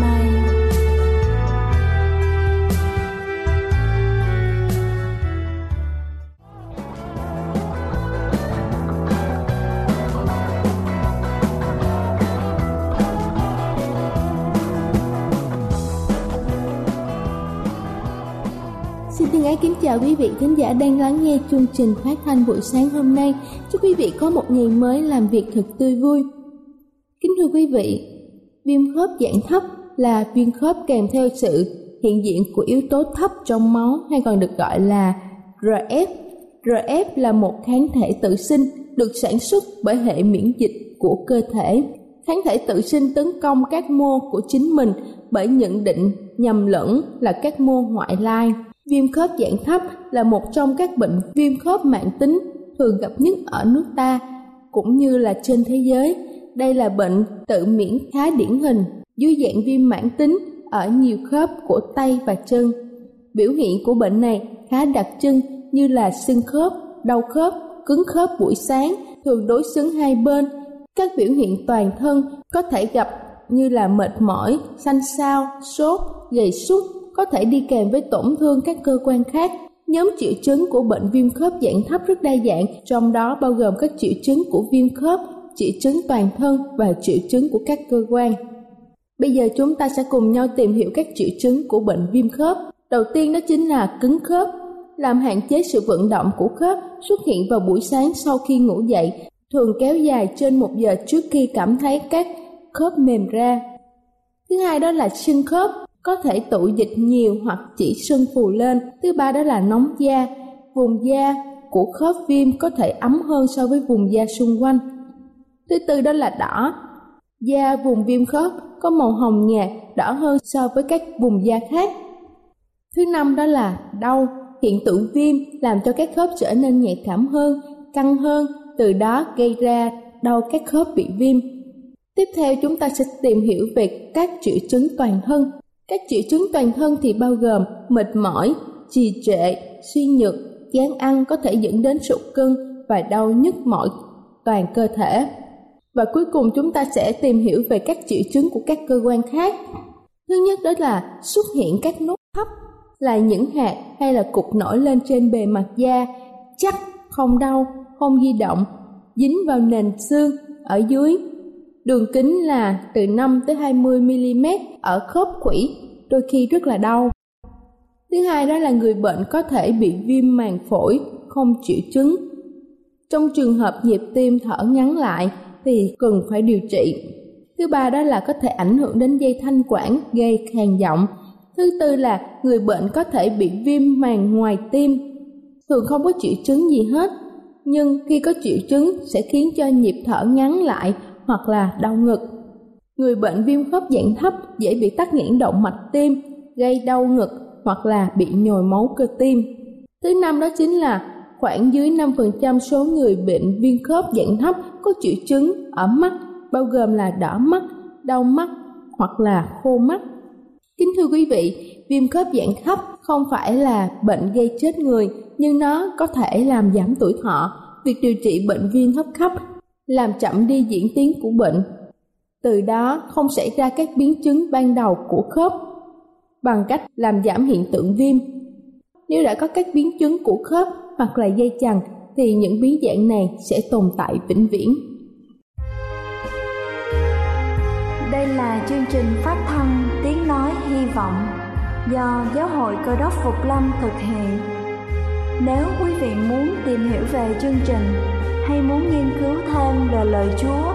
nay. Kính chào quý vị khán giả đang lắng nghe chương trình phát thanh buổi sáng hôm nay. Chúc quý vị có một ngày mới làm việc thật tươi vui. Kính thưa quý vị, viêm khớp dạng thấp là viêm khớp kèm theo sự hiện diện của yếu tố thấp trong máu, hay còn được gọi là RF. RF là một kháng thể tự sinh được sản xuất bởi hệ miễn dịch của cơ thể. Kháng thể tự sinh tấn công các mô của chính mình bởi nhận định nhầm lẫn là các mô ngoại lai. Viêm khớp dạng thấp là một trong các bệnh viêm khớp mãn tính thường gặp nhất ở nước ta cũng như là trên thế giới. Đây là bệnh tự miễn khá điển hình dưới dạng viêm mãn tính ở nhiều khớp của tay và chân. Biểu hiện của bệnh này khá đặc trưng như là sưng khớp, đau khớp, cứng khớp buổi sáng, thường đối xứng hai bên. Các biểu hiện toàn thân có thể gặp như là mệt mỏi, xanh xao, sốt, gầy sút, có thể đi kèm với tổn thương các cơ quan khác. Nhóm triệu chứng của bệnh viêm khớp dạng thấp rất đa dạng, trong đó bao gồm các triệu chứng của viêm khớp, triệu chứng toàn thân và triệu chứng của các cơ quan. Bây giờ chúng ta sẽ cùng nhau tìm hiểu các triệu chứng của bệnh viêm khớp. Đầu tiên đó chính là cứng khớp, làm hạn chế sự vận động của khớp, xuất hiện vào buổi sáng sau khi ngủ dậy, thường kéo dài trên 1 giờ trước khi cảm thấy các khớp mềm ra. Thứ hai đó là sưng khớp, có thể tụ dịch nhiều hoặc chỉ sưng phù lên. Thứ ba đó là nóng da, vùng da của khớp viêm có thể ấm hơn so với vùng da xung quanh. Thứ tư đó là đỏ, da vùng viêm khớp có màu hồng nhạt, đỏ hơn so với các vùng da khác. Thứ năm đó là đau, hiện tượng viêm làm cho các khớp trở nên nhạy cảm hơn, căng hơn, từ đó gây ra đau các khớp bị viêm. Tiếp theo chúng ta sẽ tìm hiểu về các triệu chứng toàn thân. Các triệu chứng toàn thân thì bao gồm mệt mỏi, trì trệ, suy nhược, chán ăn có thể dẫn đến sụt cân và đau nhức mỏi toàn cơ thể. Và cuối cùng chúng ta sẽ tìm hiểu về các triệu chứng của các cơ quan khác. Thứ nhất đó là xuất hiện các nốt thấp, là những hạt hay là cục nổi lên trên bề mặt da, chắc, không đau, không di động, dính vào nền xương ở dưới. Đường kính là từ 5 tới 20mm ở khớp khuỷu, đôi khi rất là đau. Thứ hai đó là người bệnh có thể bị viêm màng phổi, không triệu chứng. Trong trường hợp nhịp tim thở ngắn lại thì cần phải điều trị. Thứ ba đó là có thể ảnh hưởng đến dây thanh quản, gây khàn giọng. Thứ tư là người bệnh có thể bị viêm màng ngoài tim, thường không có triệu chứng gì hết, nhưng khi có triệu chứng sẽ khiến cho nhịp thở ngắn lại hoặc là đau ngực. Người bệnh viêm khớp dạng thấp dễ bị tắc nghẽn động mạch tim, gây đau ngực hoặc là bị nhồi máu cơ tim. Thứ năm đó chính là khoảng dưới 5% số người bệnh viêm khớp dạng thấp có triệu chứng ở mắt, bao gồm là đỏ mắt, đau mắt hoặc là khô mắt. Kính thưa quý vị, viêm khớp dạng thấp không phải là bệnh gây chết người nhưng nó có thể làm giảm tuổi thọ, việc điều trị bệnh viêm hấp cấp, làm chậm đi diễn tiến của bệnh. Từ đó không xảy ra các biến chứng ban đầu của khớp bằng cách làm giảm hiện tượng viêm. Nếu đã có các biến chứng của khớp hoặc là dây chằng thì những biến dạng này sẽ tồn tại vĩnh viễn. Đây là chương trình phát thanh Tiếng Nói Hy Vọng do Giáo hội Cơ đốc Phục Lâm thực hiện. Nếu quý vị muốn tìm hiểu về chương trình hay muốn nghiên cứu thêm về lời Chúa,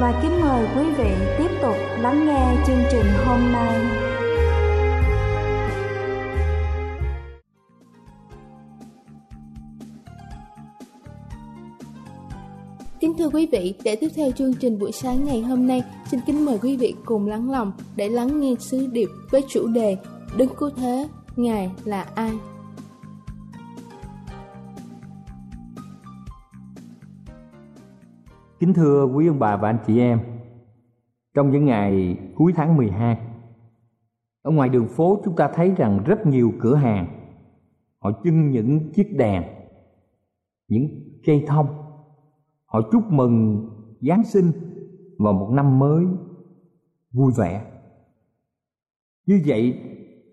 và kính mời quý vị tiếp tục lắng nghe chương trình hôm nay. Kính thưa quý vị, để tiếp theo chương trình buổi sáng ngày hôm nay, xin kính mời quý vị cùng lắng lòng để lắng nghe sứ điệp với chủ đề Đấng Cứu Thế, Ngài là ai? Kính thưa quý ông bà và anh chị em, trong những ngày cuối tháng 12, ở ngoài đường phố chúng ta thấy rằng rất nhiều cửa hàng, họ trưng những chiếc đèn, những cây thông, họ chúc mừng Giáng sinh và một năm mới vui vẻ. Như vậy,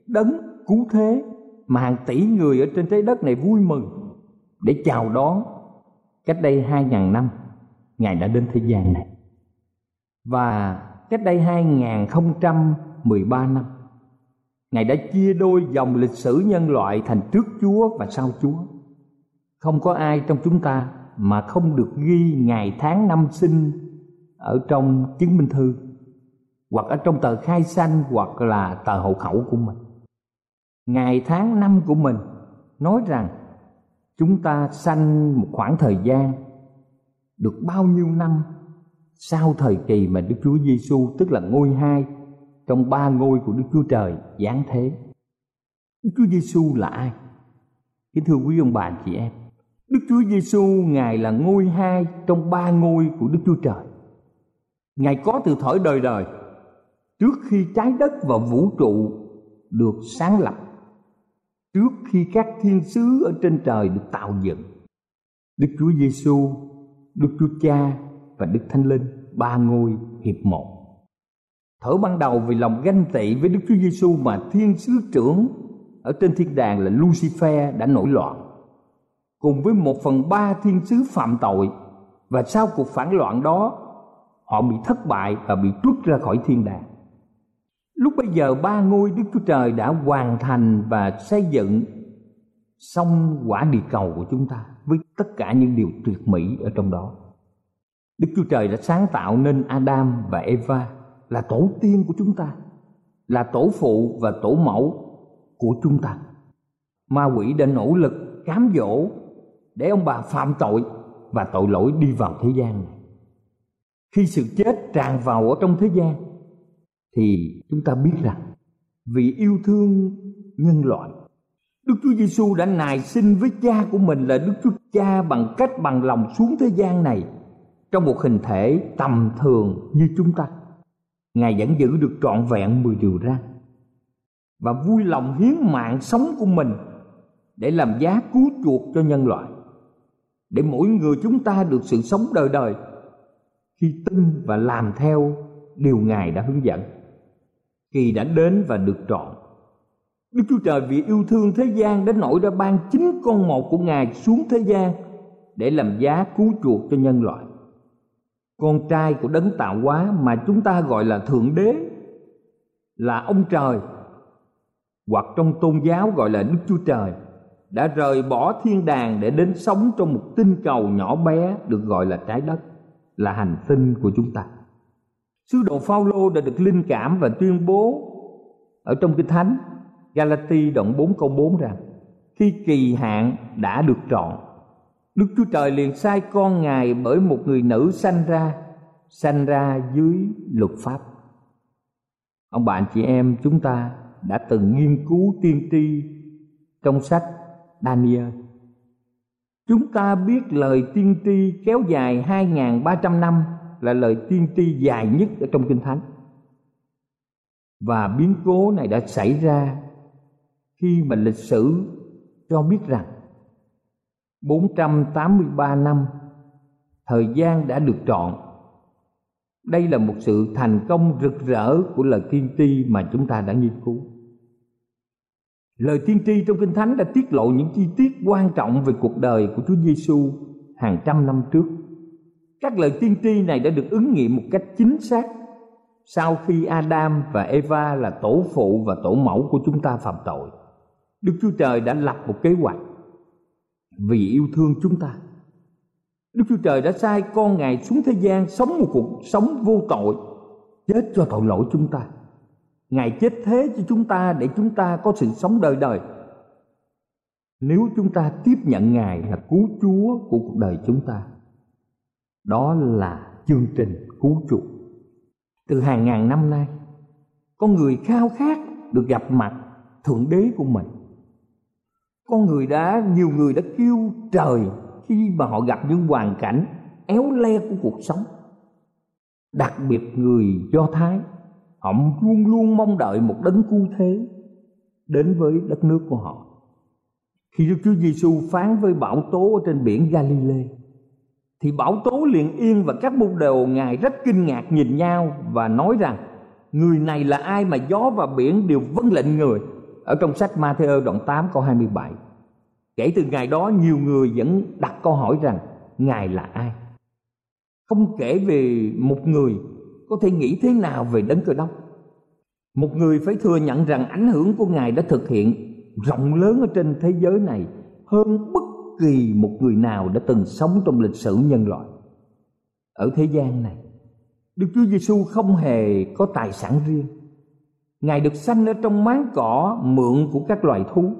Đấng Cứu Thế mà hàng tỷ người ở trên trái đất này vui mừng để chào đón, cách đây 2.000 năm Ngài đã đến thế gian này. Và cách đây 2013 năm, Ngài đã chia đôi dòng lịch sử nhân loại thành trước Chúa và sau Chúa. Không có ai trong chúng ta mà không được ghi ngày tháng năm sinh ở trong chứng minh thư, hoặc ở trong tờ khai sanh, hoặc là tờ hộ khẩu của mình. Ngày tháng năm của mình nói rằng chúng ta sanh một khoảng thời gian được bao nhiêu năm sau thời kỳ mà Đức Chúa Giêsu, tức là ngôi hai trong ba ngôi của Đức Chúa Trời, giáng thế. Đức Chúa Giêsu là ai? Kính thưa quý ông bà chị em, Đức Chúa Giêsu Ngài là ngôi hai trong ba ngôi của Đức Chúa Trời. Ngài có từ thổi đời đời, trước khi trái đất và vũ trụ được sáng lập, trước khi các thiên sứ ở trên trời được tạo dựng. Đức Chúa Giêsu, Đức Chúa Cha và Đức Thánh Linh, ba ngôi hiệp một. Thở ban đầu vì lòng ganh tị với Đức Chúa Giêsu mà thiên sứ trưởng ở trên thiên đàng là Lucifer đã nổi loạn, cùng với 1/3 thiên sứ phạm tội. Và sau cuộc phản loạn đó, họ bị thất bại và bị trút ra khỏi thiên đàng. Lúc bấy giờ ba ngôi Đức Chúa Trời đã hoàn thành và xây dựng xong quả địa cầu của chúng ta với tất cả những điều tuyệt mỹ ở trong đó. Đức Chúa Trời đã sáng tạo nên Adam và Eva là tổ tiên của chúng ta, là tổ phụ và tổ mẫu của chúng ta. Ma quỷ đã nỗ lực cám dỗ để ông bà phạm tội và tội lỗi đi vào thế gian này. Khi sự chết tràn vào ở trong thế gian thì chúng ta biết rằng vì yêu thương nhân loại, Đức Chúa Giêsu đã nài xin với Cha của mình là Đức Chúa Cha bằng cách bằng lòng xuống thế gian này trong một hình thể tầm thường như chúng ta. Ngài vẫn giữ được trọn vẹn 10 điều răn và vui lòng hiến mạng sống của mình để làm giá cứu chuộc cho nhân loại, để mỗi người chúng ta được sự sống đời đời khi tin và làm theo điều Ngài đã hướng dẫn. Kỳ đã đến và được trọn. Đức Chúa Trời vì yêu thương thế gian đến nỗi đã ban chính con một của Ngài xuống thế gian để làm giá cứu chuộc cho nhân loại. Con trai của Đấng Tạo Hóa mà chúng ta gọi là Thượng Đế, là Ông Trời, hoặc trong tôn giáo gọi là Đức Chúa Trời, đã rời bỏ thiên đàng để đến sống trong một tinh cầu nhỏ bé được gọi là trái đất, là hành tinh của chúng ta. Sứ đồ Phao-lô đã được linh cảm và tuyên bố ở trong Kinh Thánh Galati đoạn 4 câu 4 rằng khi kỳ hạn đã được trọn, Đức Chúa Trời liền sai con Ngài bởi một người nữ sanh ra dưới luật pháp. Ông bạn chị em chúng ta đã từng nghiên cứu tiên tri trong sách Daniel. Chúng ta biết lời tiên tri kéo dài 2.300 năm là lời tiên tri dài nhất ở trong Kinh Thánh. Và biến cố này đã xảy ra khi mà lịch sử cho biết rằng 483 năm thời gian đã được trọn. Đây là một sự thành công rực rỡ của lời tiên tri mà chúng ta đã nghiên cứu. Lời tiên tri trong Kinh Thánh đã tiết lộ những chi tiết quan trọng về cuộc đời của Chúa Giêsu hàng trăm năm trước. Các lời tiên tri này đã được ứng nghiệm một cách chính xác sau khi Adam và Eva là tổ phụ và tổ mẫu của chúng ta phạm tội. Đức Chúa Trời đã lập một kế hoạch vì yêu thương chúng ta. Đức Chúa Trời đã sai con Ngài xuống thế gian sống một cuộc sống vô tội, chết cho tội lỗi chúng ta. Ngài chết thế cho chúng ta để chúng ta có sự sống đời đời. Nếu chúng ta tiếp nhận Ngài là cứu Chúa của cuộc đời chúng ta, đó là chương trình cứu chuộc. Từ hàng ngàn năm nay, con người khao khát được gặp mặt Thượng Đế của mình. Nhiều người đã kêu trời khi mà họ gặp những hoàn cảnh éo le của cuộc sống. Đặc biệt người Do Thái, họ luôn luôn mong đợi một đấng cứu thế đến với đất nước của họ. Khi Đức Chúa Giêsu phán với bão tố ở trên biển Galilee, thì bão tố liền yên và các môn đồ Ngài rất kinh ngạc nhìn nhau và nói rằng: người này là ai mà gió và biển đều vâng lệnh người? Ở trong sách Ma-thê-ơ đoạn 8 câu 27. Kể từ ngày đó, nhiều người vẫn đặt câu hỏi rằng Ngài là ai. Không kể về một người có thể nghĩ thế nào về Đấng Cơ Đốc, một người phải thừa nhận rằng ảnh hưởng của Ngài đã thực hiện rộng lớn ở trên thế giới này hơn bất kỳ một người nào đã từng sống trong lịch sử nhân loại. Ở thế gian này, Đức Chúa Giêsu không hề có tài sản riêng. Ngài được sanh ở trong máng cỏ mượn của các loài thú.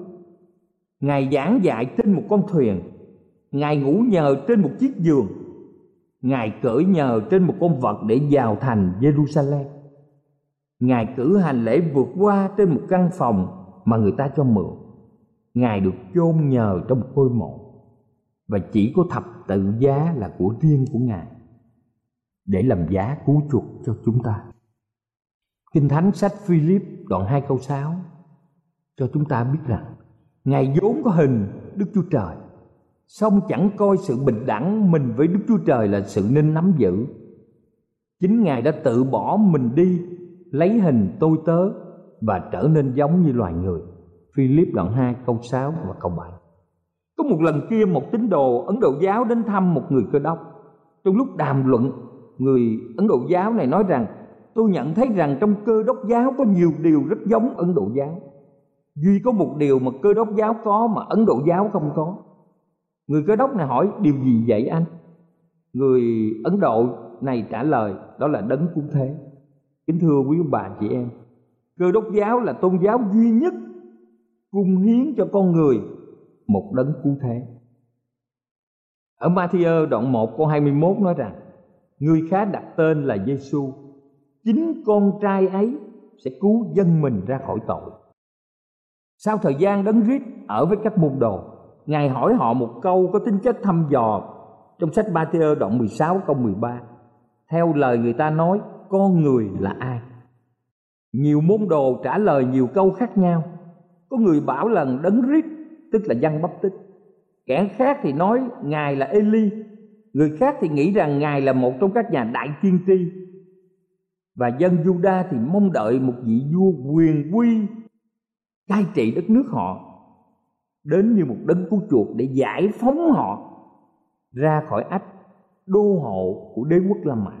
Ngài giảng dạy trên một con thuyền. Ngài ngủ nhờ trên một chiếc giường. Ngài cưỡi nhờ trên một con vật để vào thành Jerusalem. Ngài cử hành lễ vượt qua trên một căn phòng mà người ta cho mượn. Ngài được chôn nhờ trong một ngôi mộ. Và chỉ có thập tự giá là của riêng của Ngài để làm giá cứu chuộc cho chúng ta. Kinh Thánh sách Phi-líp đoạn 2 câu 6 cho chúng ta biết rằng Ngài vốn có hình Đức Chúa Trời, song chẳng coi sự bình đẳng mình với Đức Chúa Trời là sự nên nắm giữ. Chính Ngài đã tự bỏ mình đi, lấy hình tôi tớ và trở nên giống như loài người. Phi-líp đoạn 2 câu 6 và câu 7. Có một lần kia, một tín đồ Ấn Độ giáo đến thăm một người Cơ Đốc. Trong lúc đàm luận, người Ấn Độ giáo này nói rằng: tôi nhận thấy rằng trong Cơ Đốc giáo có nhiều điều rất giống Ấn Độ giáo. Duy có một điều mà Cơ Đốc giáo có mà Ấn Độ giáo không có. Người Cơ Đốc này hỏi: điều gì vậy anh? Người Ấn Độ này trả lời: đó là đấng cứu thế. Kính thưa quý ông bà chị em, Cơ Đốc giáo là tôn giáo duy nhất cung hiến cho con người một đấng cứu thế. Ở Ma-thi-ơ đoạn 1 câu 21 nói rằng: người khá đặt tên là Giê-xu, chính con trai ấy sẽ cứu dân mình ra khỏi tội. Sau thời gian Đấng Christ ở với các môn đồ, Ngài hỏi họ một câu có tính chất thăm dò trong sách Ma-thi-ơ đoạn 16 câu 13. Theo lời người ta nói, con người là ai? Nhiều môn đồ trả lời nhiều câu khác nhau. Có người bảo là Đấng Christ, tức là Giăng Báp-tít. Kẻ khác thì nói Ngài là Ê-li. Người khác thì nghĩ rằng Ngài là một trong các nhà đại tiên tri. Và dân Giu-đa thì mong đợi một vị vua quyền uy cai trị đất nước họ đến như một đấng cứu chuộc để giải phóng họ ra khỏi ách đô hộ của đế quốc La Mã.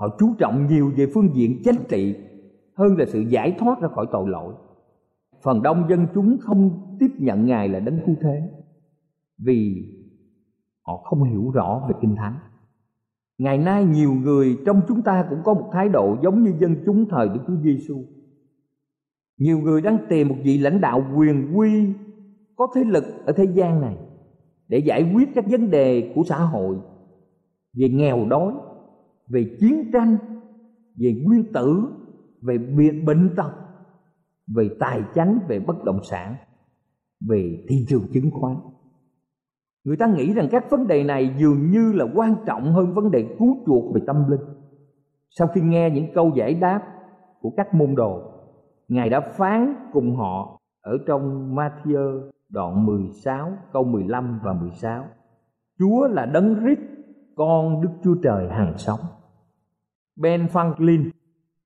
Họ chú trọng nhiều về phương diện chính trị hơn là sự giải thoát ra khỏi tội lỗi. Phần đông dân chúng không tiếp nhận Ngài là đấng cứu thế vì họ không hiểu rõ về Kinh Thánh. Ngày nay, nhiều người trong chúng ta cũng có một thái độ giống như dân chúng thời Đức Chúa Giêsu. Nhiều người đang tìm một vị lãnh đạo quyền uy có thế lực ở thế gian này để giải quyết các vấn đề của xã hội, về nghèo đói, về chiến tranh, về nguyên tử, về bệnh tật, về tài chánh, về bất động sản, về thị trường chứng khoán. Người ta nghĩ rằng các vấn đề này dường như là quan trọng hơn vấn đề cứu chuộc về tâm linh. Sau khi nghe những câu giải đáp của các môn đồ, Ngài đã phán cùng họ ở trong Ma-thi-ơ đoạn 16 câu 15 và 16. Chúa là Đấng Christ, con Đức Chúa Trời hằng sống. Ben Franklin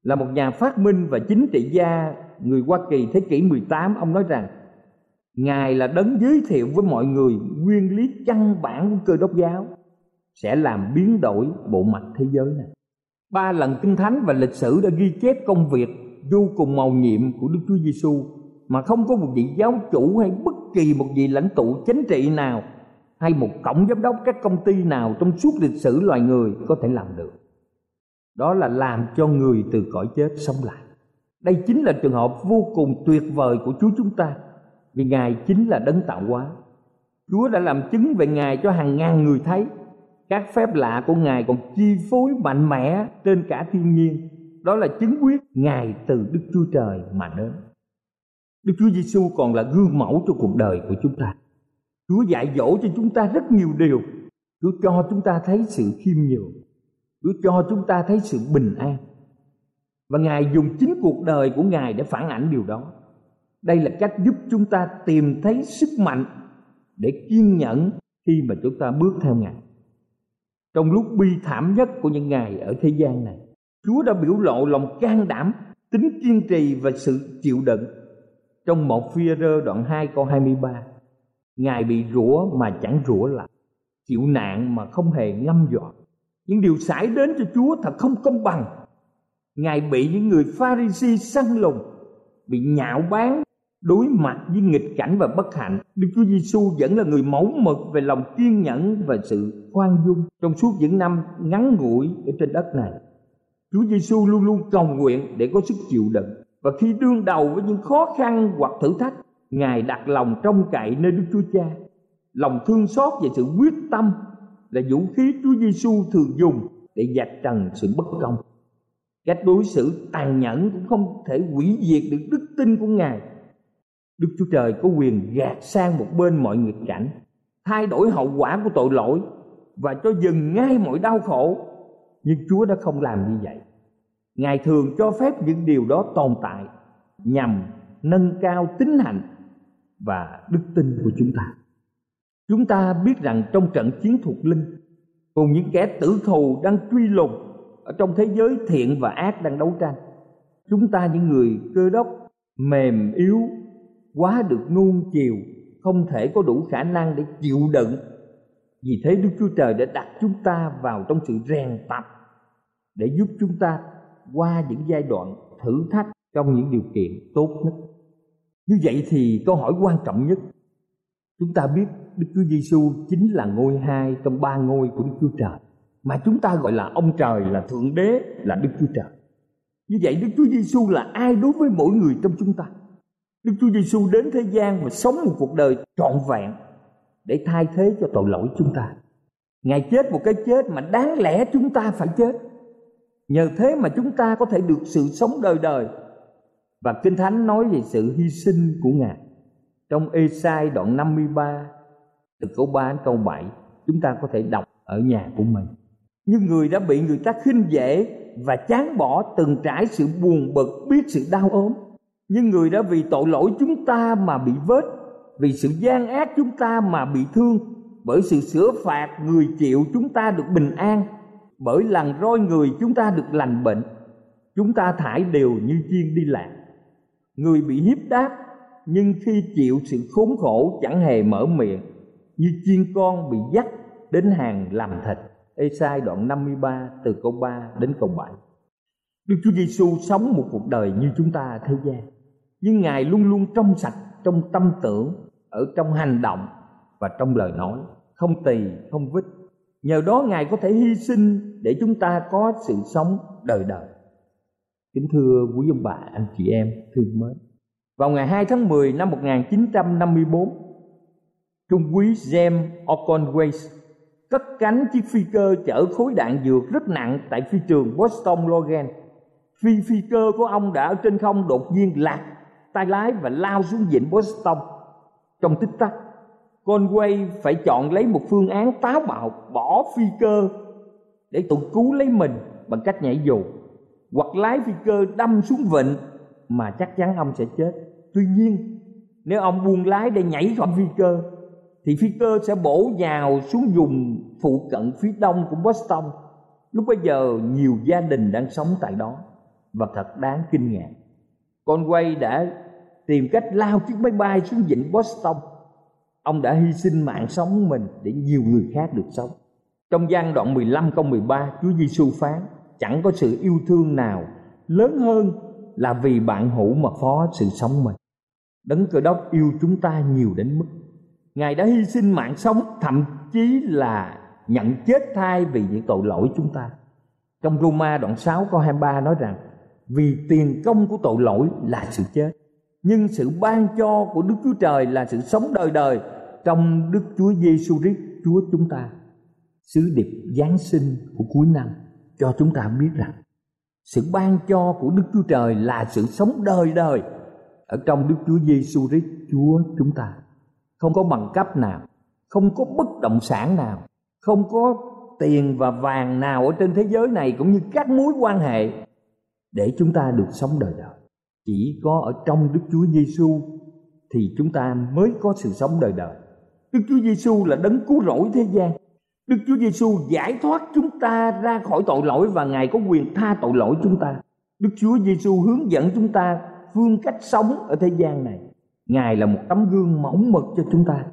là một nhà phát minh và chính trị gia người Hoa Kỳ thế kỷ 18. Ông nói rằng Ngài là Đấng giới thiệu với mọi người nguyên lý căn bản của Cơ Đốc giáo sẽ làm biến đổi bộ mặt thế giới này. 3 lần Kinh Thánh và lịch sử đã ghi chép công việc vô cùng mầu nhiệm của Đức Chúa Giêsu, mà không có một vị giáo chủ hay bất kỳ một vị lãnh tụ chính trị nào hay một tổng giám đốc các công ty nào trong suốt lịch sử loài người có thể làm được. Đó là làm cho người từ cõi chết sống lại. Đây chính là trường hợp vô cùng tuyệt vời của Chúa chúng ta, vì Ngài chính là Đấng tạo hóa. Chúa đã làm chứng về Ngài cho hàng ngàn người thấy. Các phép lạ của Ngài còn chi phối mạnh mẽ trên cả thiên nhiên. Đó là chứng quyết Ngài từ Đức Chúa Trời mà đến. Đức Chúa Giêsu còn là gương mẫu cho cuộc đời của chúng ta. Chúa dạy dỗ cho chúng ta rất nhiều điều. Chúa cho chúng ta thấy sự khiêm nhường. Chúa cho chúng ta thấy sự bình an. Và Ngài dùng chính cuộc đời của Ngài để phản ảnh điều đó. Đây là cách giúp chúng ta tìm thấy sức mạnh để kiên nhẫn khi mà chúng ta bước theo Ngài. Trong lúc bi thảm nhất của những ngày ở thế gian này, Chúa đã biểu lộ lòng can đảm, tính kiên trì và sự chịu đựng. Trong 1 Phi-e-rơ đoạn 2 câu 23, Ngài bị rủa mà chẳng rủa lại, chịu nạn mà không hề ngâm dọa. Những điều xảy đến cho Chúa thật không công bằng. Ngài bị những người Pha-ri-si săn lùng, bị nhạo báng, đối mặt với nghịch cảnh và bất hạnh. Đức Chúa Giêsu vẫn là người mẫu mực về lòng kiên nhẫn và sự khoan dung trong suốt những năm ngắn ngủi ở trên đất này. Chúa Giêsu luôn luôn cầu nguyện để có sức chịu đựng, và khi đương đầu với những khó khăn hoặc thử thách, Ngài đặt lòng trông cậy nơi Đức Chúa Cha. Lòng thương xót và sự quyết tâm là vũ khí Chúa Giêsu thường dùng để vạch trần sự bất công. Cách đối xử tàn nhẫn cũng không thể hủy diệt được đức tin của Ngài. Đức Chúa Trời có quyền gạt sang một bên mọi nghịch cảnh, thay đổi hậu quả của tội lỗi và cho dừng ngay mọi đau khổ. Nhưng Chúa đã không làm như vậy. Ngài thường cho phép những điều đó tồn tại nhằm nâng cao tín hạnh và đức tin của chúng ta. Chúng ta biết rằng trong trận chiến thuộc linh, cùng những kẻ tử thù đang truy lùng ở trong thế giới thiện và ác đang đấu tranh, chúng ta những người Cơ Đốc mềm yếu, quá được nuông chiều, không thể có đủ khả năng để chịu đựng. Vì thế Đức Chúa Trời đã đặt chúng ta vào trong sự rèn tập để giúp chúng ta qua những giai đoạn thử thách trong những điều kiện tốt nhất. Như vậy thì câu hỏi quan trọng nhất, chúng ta biết Đức Chúa Giêsu chính là ngôi hai trong ba ngôi của Đức Chúa Trời, mà chúng ta gọi là ông Trời, là Thượng Đế, là Đức Chúa Trời. Như vậy Đức Chúa Giêsu là ai đối với mỗi người trong chúng ta? Đức Chúa Giêsu đến thế gian và sống một cuộc đời trọn vẹn để thay thế cho tội lỗi chúng ta. Ngài chết một cái chết mà đáng lẽ chúng ta phải chết. Nhờ thế mà chúng ta có thể được sự sống đời đời. Và Kinh Thánh nói về sự hy sinh của Ngài. Trong Ê-sai đoạn 53 từ câu 3 đến câu 7, chúng ta có thể đọc ở nhà của mình. Nhưng người đã bị người ta khinh dễ và chán bỏ, từng trải sự buồn bực, biết sự đau ốm. Nhưng người đã vì tội lỗi chúng ta mà bị vết, vì sự gian ác chúng ta mà bị thương. Bởi sự sửa phạt người chịu, chúng ta được bình an. Bởi lần roi người, chúng ta được lành bệnh. Chúng ta thải đều như chiên đi lạc. Người bị hiếp đáp, nhưng khi chịu sự khốn khổ chẳng hề mở miệng, như chiên con bị dắt đến hàng làm thịt. Ê-sai đoạn 53 từ câu 3 đến câu 7. Đức Chúa Giêsu sống một cuộc đời như chúng ta ở thế gian, nhưng Ngài luôn luôn trong sạch trong tâm tưởng, ở trong hành động và trong lời nói, không tì không vết. Nhờ đó Ngài có thể hy sinh để chúng ta có sự sống đời đời. Kính thưa quý ông bà, anh chị em thương mến, vào ngày 2 tháng 10 năm 1954, Trung úy James O'Conways cất cánh chiếc phi cơ chở khối đạn dược rất nặng tại phi trường Boston-Logan. Phi cơ của ông đã ở trên không đột nhiên lạc tay lái và lao xuống vịnh Boston. Trong tích tắc, Conway phải chọn lấy một phương án táo bạo, bỏ phi cơ để tự cứu lấy mình bằng cách nhảy dù, hoặc lái phi cơ đâm xuống vịnh mà chắc chắn ông sẽ chết. Tuy nhiên, nếu ông buông lái để nhảy khỏi phi cơ thì phi cơ sẽ bổ nhào xuống vùng phụ cận phía đông của Boston. Lúc bấy giờ nhiều gia đình đang sống tại đó, và thật đáng kinh ngạc, Conway đã tìm cách lao chiếc máy bay xuống vịnh Boston. Ông đã hy sinh mạng sống mình để nhiều người khác được sống. Trong Giăng đoạn 15 câu 13, Chúa Giêsu phán: chẳng có sự yêu thương nào lớn hơn là vì bạn hữu mà phó sự sống mình. Đấng Cơ Đốc yêu chúng ta nhiều đến mức Ngài đã hy sinh mạng sống, thậm chí là nhận chết thay vì những tội lỗi chúng ta. Trong Roma đoạn 6 câu 23 nói rằng: vì tiền công của tội lỗi là sự chết, nhưng sự ban cho của Đức Chúa Trời là sự sống đời đời trong Đức Chúa Giêsu Christ Chúa chúng ta. Sứ điệp Giáng sinh của cuối năm cho chúng ta biết rằng sự ban cho của Đức Chúa Trời là sự sống đời đời ở trong Đức Chúa Giêsu Christ Chúa chúng ta. Không có bằng cấp nào, không có bất động sản nào, không có tiền và vàng nào ở trên thế giới này, cũng như các mối quan hệ để chúng ta được sống đời đời. Chỉ có ở trong Đức Chúa Giêsu thì chúng ta mới có sự sống đời đời. Đức Chúa Giêsu là đấng cứu rỗi thế gian. Đức Chúa Giêsu giải thoát chúng ta ra khỏi tội lỗi, và Ngài có quyền tha tội lỗi chúng ta. Đức Chúa Giêsu hướng dẫn chúng ta phương cách sống ở thế gian này. Ngài là một tấm gương mẫu mực cho chúng ta.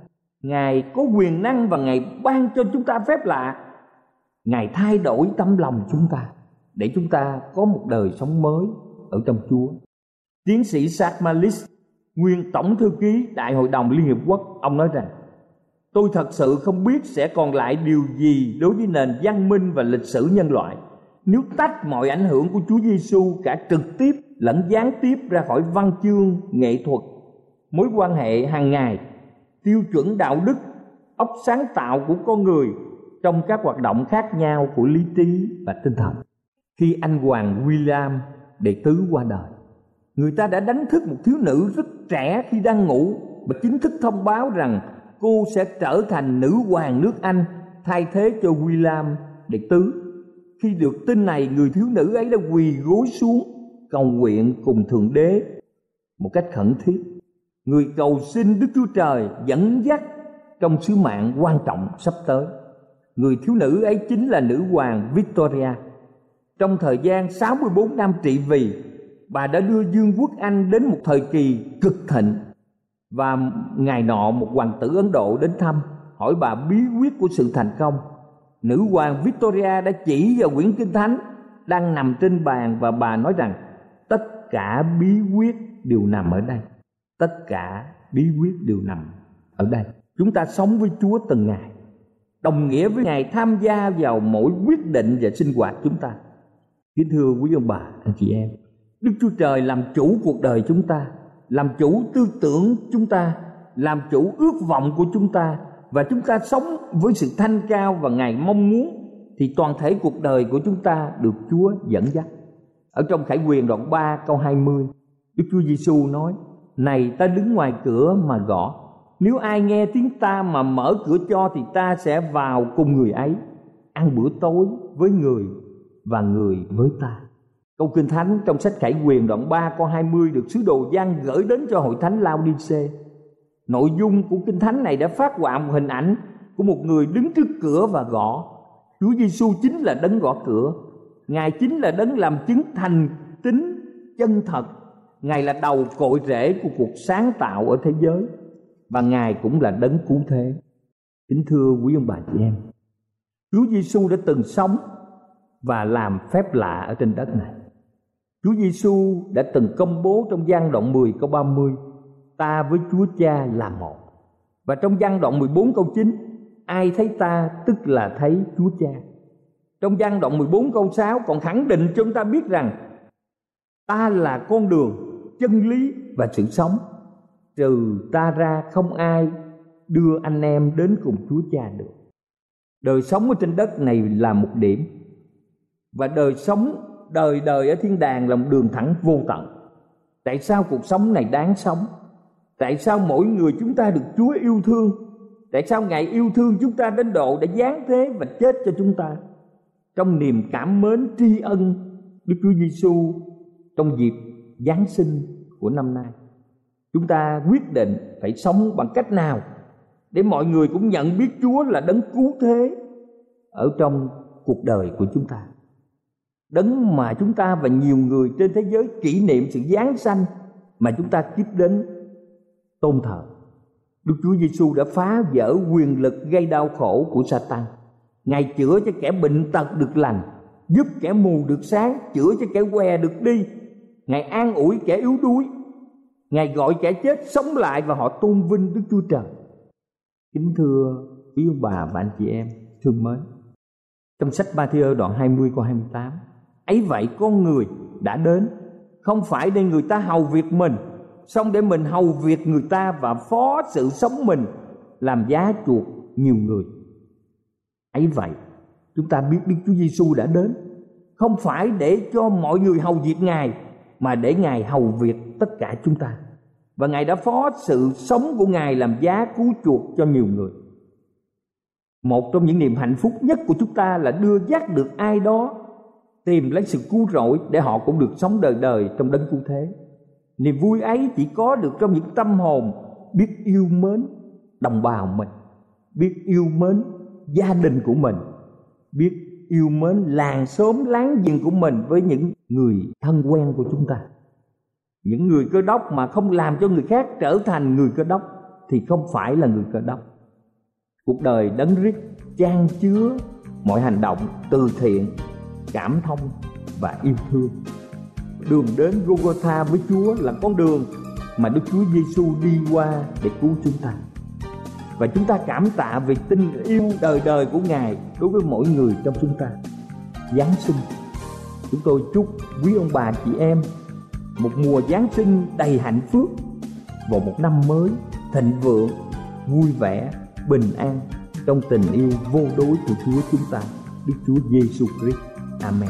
Ngài có quyền năng và Ngài ban cho chúng ta phép lạ. Ngài thay đổi tâm lòng chúng ta để chúng ta có một đời sống mới ở trong Chúa. Tiến sĩ Sackmalis, nguyên tổng thư ký Đại hội đồng Liên Hiệp Quốc, ông nói rằng: tôi thật sự không biết sẽ còn lại điều gì đối với nền văn minh và lịch sử nhân loại nếu tách mọi ảnh hưởng của Chúa Giêsu cả trực tiếp lẫn gián tiếp ra khỏi văn chương, nghệ thuật, mối quan hệ hàng ngày, tiêu chuẩn đạo đức, óc sáng tạo của con người trong các hoạt động khác nhau của lý trí và tinh thần. Khi anh hoàng William đệ tứ qua đời, người ta đã đánh thức một thiếu nữ rất trẻ khi đang ngủ và chính thức thông báo rằng cô sẽ trở thành nữ hoàng nước Anh thay thế cho William đệ tứ. Khi được tin này, người thiếu nữ ấy đã quỳ gối xuống cầu nguyện cùng Thượng Đế một cách khẩn thiết. Người cầu xin Đức Chúa Trời dẫn dắt trong sứ mạng quan trọng sắp tới. Người thiếu nữ ấy chính là nữ hoàng Victoria. Trong thời gian 64 năm trị vì, bà đã đưa Vương quốc Anh đến một thời kỳ cực thịnh. Và ngày nọ, một hoàng tử Ấn Độ đến thăm, hỏi bà bí quyết của sự thành công. Nữ hoàng Victoria đã chỉ vào quyển Kinh Thánh đang nằm trên bàn, và bà nói rằng: tất cả bí quyết đều nằm ở đây. Tất cả bí quyết đều nằm ở đây. Chúng ta sống với Chúa từng ngày đồng nghĩa với Ngài tham gia vào mỗi quyết định và sinh hoạt chúng ta. Kính thưa quý ông bà, anh chị em, Đức Chúa Trời làm chủ cuộc đời chúng ta, làm chủ tư tưởng chúng ta, làm chủ ước vọng của chúng ta, và chúng ta sống với sự thanh cao và Ngài mong muốn thì toàn thể cuộc đời của chúng ta được Chúa dẫn dắt. Ở trong Khải Huyền đoạn 3 câu 20, Đức Chúa Giêsu nói: này, ta đứng ngoài cửa mà gõ. Nếu ai nghe tiếng ta mà mở cửa cho thì ta sẽ vào cùng người ấy, ăn bữa tối với người và người với ta. Câu Kinh Thánh trong sách Khải Huyền đoạn 3 câu 20 được sứ đồ Giăng gửi đến cho hội thánh Laodicea. Nội dung của Kinh Thánh này đã phát họa một hình ảnh của một người đứng trước cửa và gõ. Chúa Giêsu chính là đấng gõ cửa. Ngài chính là đấng làm chứng thành tín chân thật. Ngài là đầu cội rễ của cuộc sáng tạo ở thế giới, và Ngài cũng là đấng cứu thế. Kính thưa quý ông bà chị em, Chúa Giêsu đã từng sống và làm phép lạ ở trên đất này. Chúa Giêsu đã từng công bố trong Giăng đoạn 10 câu 30: ta với Chúa Cha là một. Và trong Giăng đoạn 14 câu 9: ai thấy ta tức là thấy Chúa Cha. Trong Giăng đoạn 14 câu 6 còn khẳng định cho chúng ta biết rằng: ta là con đường, chân lý và sự sống. Trừ ta ra không ai đưa anh em đến cùng Chúa Cha được. Đời sống ở trên đất này là một điểm, và đời sống đời đời ở thiên đàng là một đường thẳng vô tận. Tại sao cuộc sống này đáng sống? Tại sao mỗi người chúng ta được Chúa yêu thương? Tại sao Ngài yêu thương chúng ta đến độ đã giáng thế và chết cho chúng ta? Trong niềm cảm mến tri ân Đức Chúa Giêsu, trong dịp Giáng sinh của năm nay, chúng ta quyết định phải sống bằng cách nào để mọi người cũng nhận biết Chúa là đấng cứu thế ở trong cuộc đời của chúng ta, đấng mà chúng ta và nhiều người trên thế giới kỷ niệm sự Giáng sanh mà chúng ta tiếp đến tôn thờ. Đức Chúa Giêsu đã phá vỡ quyền lực gây đau khổ của Sa-tan. Ngài chữa cho kẻ bệnh tật được lành, giúp kẻ mù được sáng, chữa cho kẻ què được đi. Ngài an ủi kẻ yếu đuối, Ngài gọi kẻ chết sống lại và họ tôn vinh Đức Chúa Trời. Kính thưa quý ông bà và anh chị em thương mến, trong sách Ma-thi-ơ đoạn 20 câu 28: ấy vậy con người đã đến, không phải để người ta hầu việc mình, song để mình hầu việc người ta và phó sự sống mình làm giá chuộc nhiều người. Ấy vậy, chúng ta biết Đức Chúa Giêsu đã đến, không phải để cho mọi người hầu việc Ngài, mà để Ngài hầu việc tất cả chúng ta. Và Ngài đã phó sự sống của Ngài làm giá cứu chuộc cho nhiều người. Một trong những niềm hạnh phúc nhất của chúng ta là đưa dắt được ai đó tìm lấy sự cứu rỗi để họ cũng được sống đời đời trong đấng cứu thế. Niềm vui ấy chỉ có được trong những tâm hồn biết yêu mến đồng bào mình, biết yêu mến gia đình của mình, biết yêu mến làng xóm láng giềng của mình với những người thân quen của chúng ta. Những người Cơ đốc mà không làm cho người khác trở thành người Cơ đốc thì không phải là người Cơ đốc. Cuộc đời đấng Christ chan chứa mọi hành động từ thiện, cảm thông và yêu thương. Đường đến Gô-gô-tha với Chúa là con đường mà Đức Chúa Giêsu đi qua để cứu chúng ta. Và chúng ta cảm tạ về tình yêu đời đời của Ngài đối với mỗi người trong chúng ta. Giáng sinh, chúng tôi chúc quý ông bà chị em một mùa Giáng sinh đầy hạnh phúc và một năm mới thịnh vượng, vui vẻ, bình an trong tình yêu vô đối của Chúa chúng ta, Đức Chúa Giêsu Christ. Amen.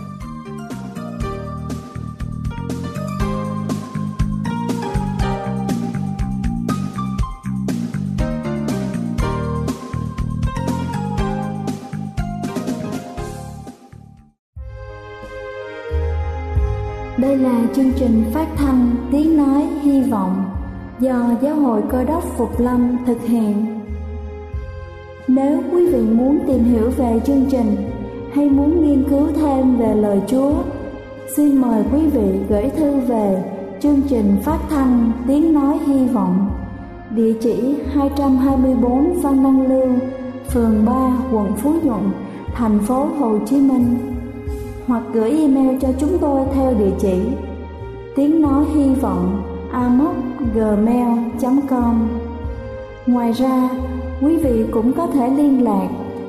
Đây là chương trình phát thanh Tiếng Nói Hy Vọng do Giáo hội Cơ đốc Phục Lâm thực hiện. Nếu quý vị muốn tìm hiểu về chương trình hay muốn nghiên cứu thêm về lời Chúa, xin mời quý vị gửi thư về chương trình phát thanh Tiếng Nói Hy Vọng, địa chỉ 224 Phan Đăng Lưu, phường 3, quận Phú Nhuận, thành phố Hồ Chí Minh, hoặc gửi email cho chúng tôi theo địa chỉ tiengnoihyvong@gmail.com. Ngoài ra, quý vị cũng có thể liên lạc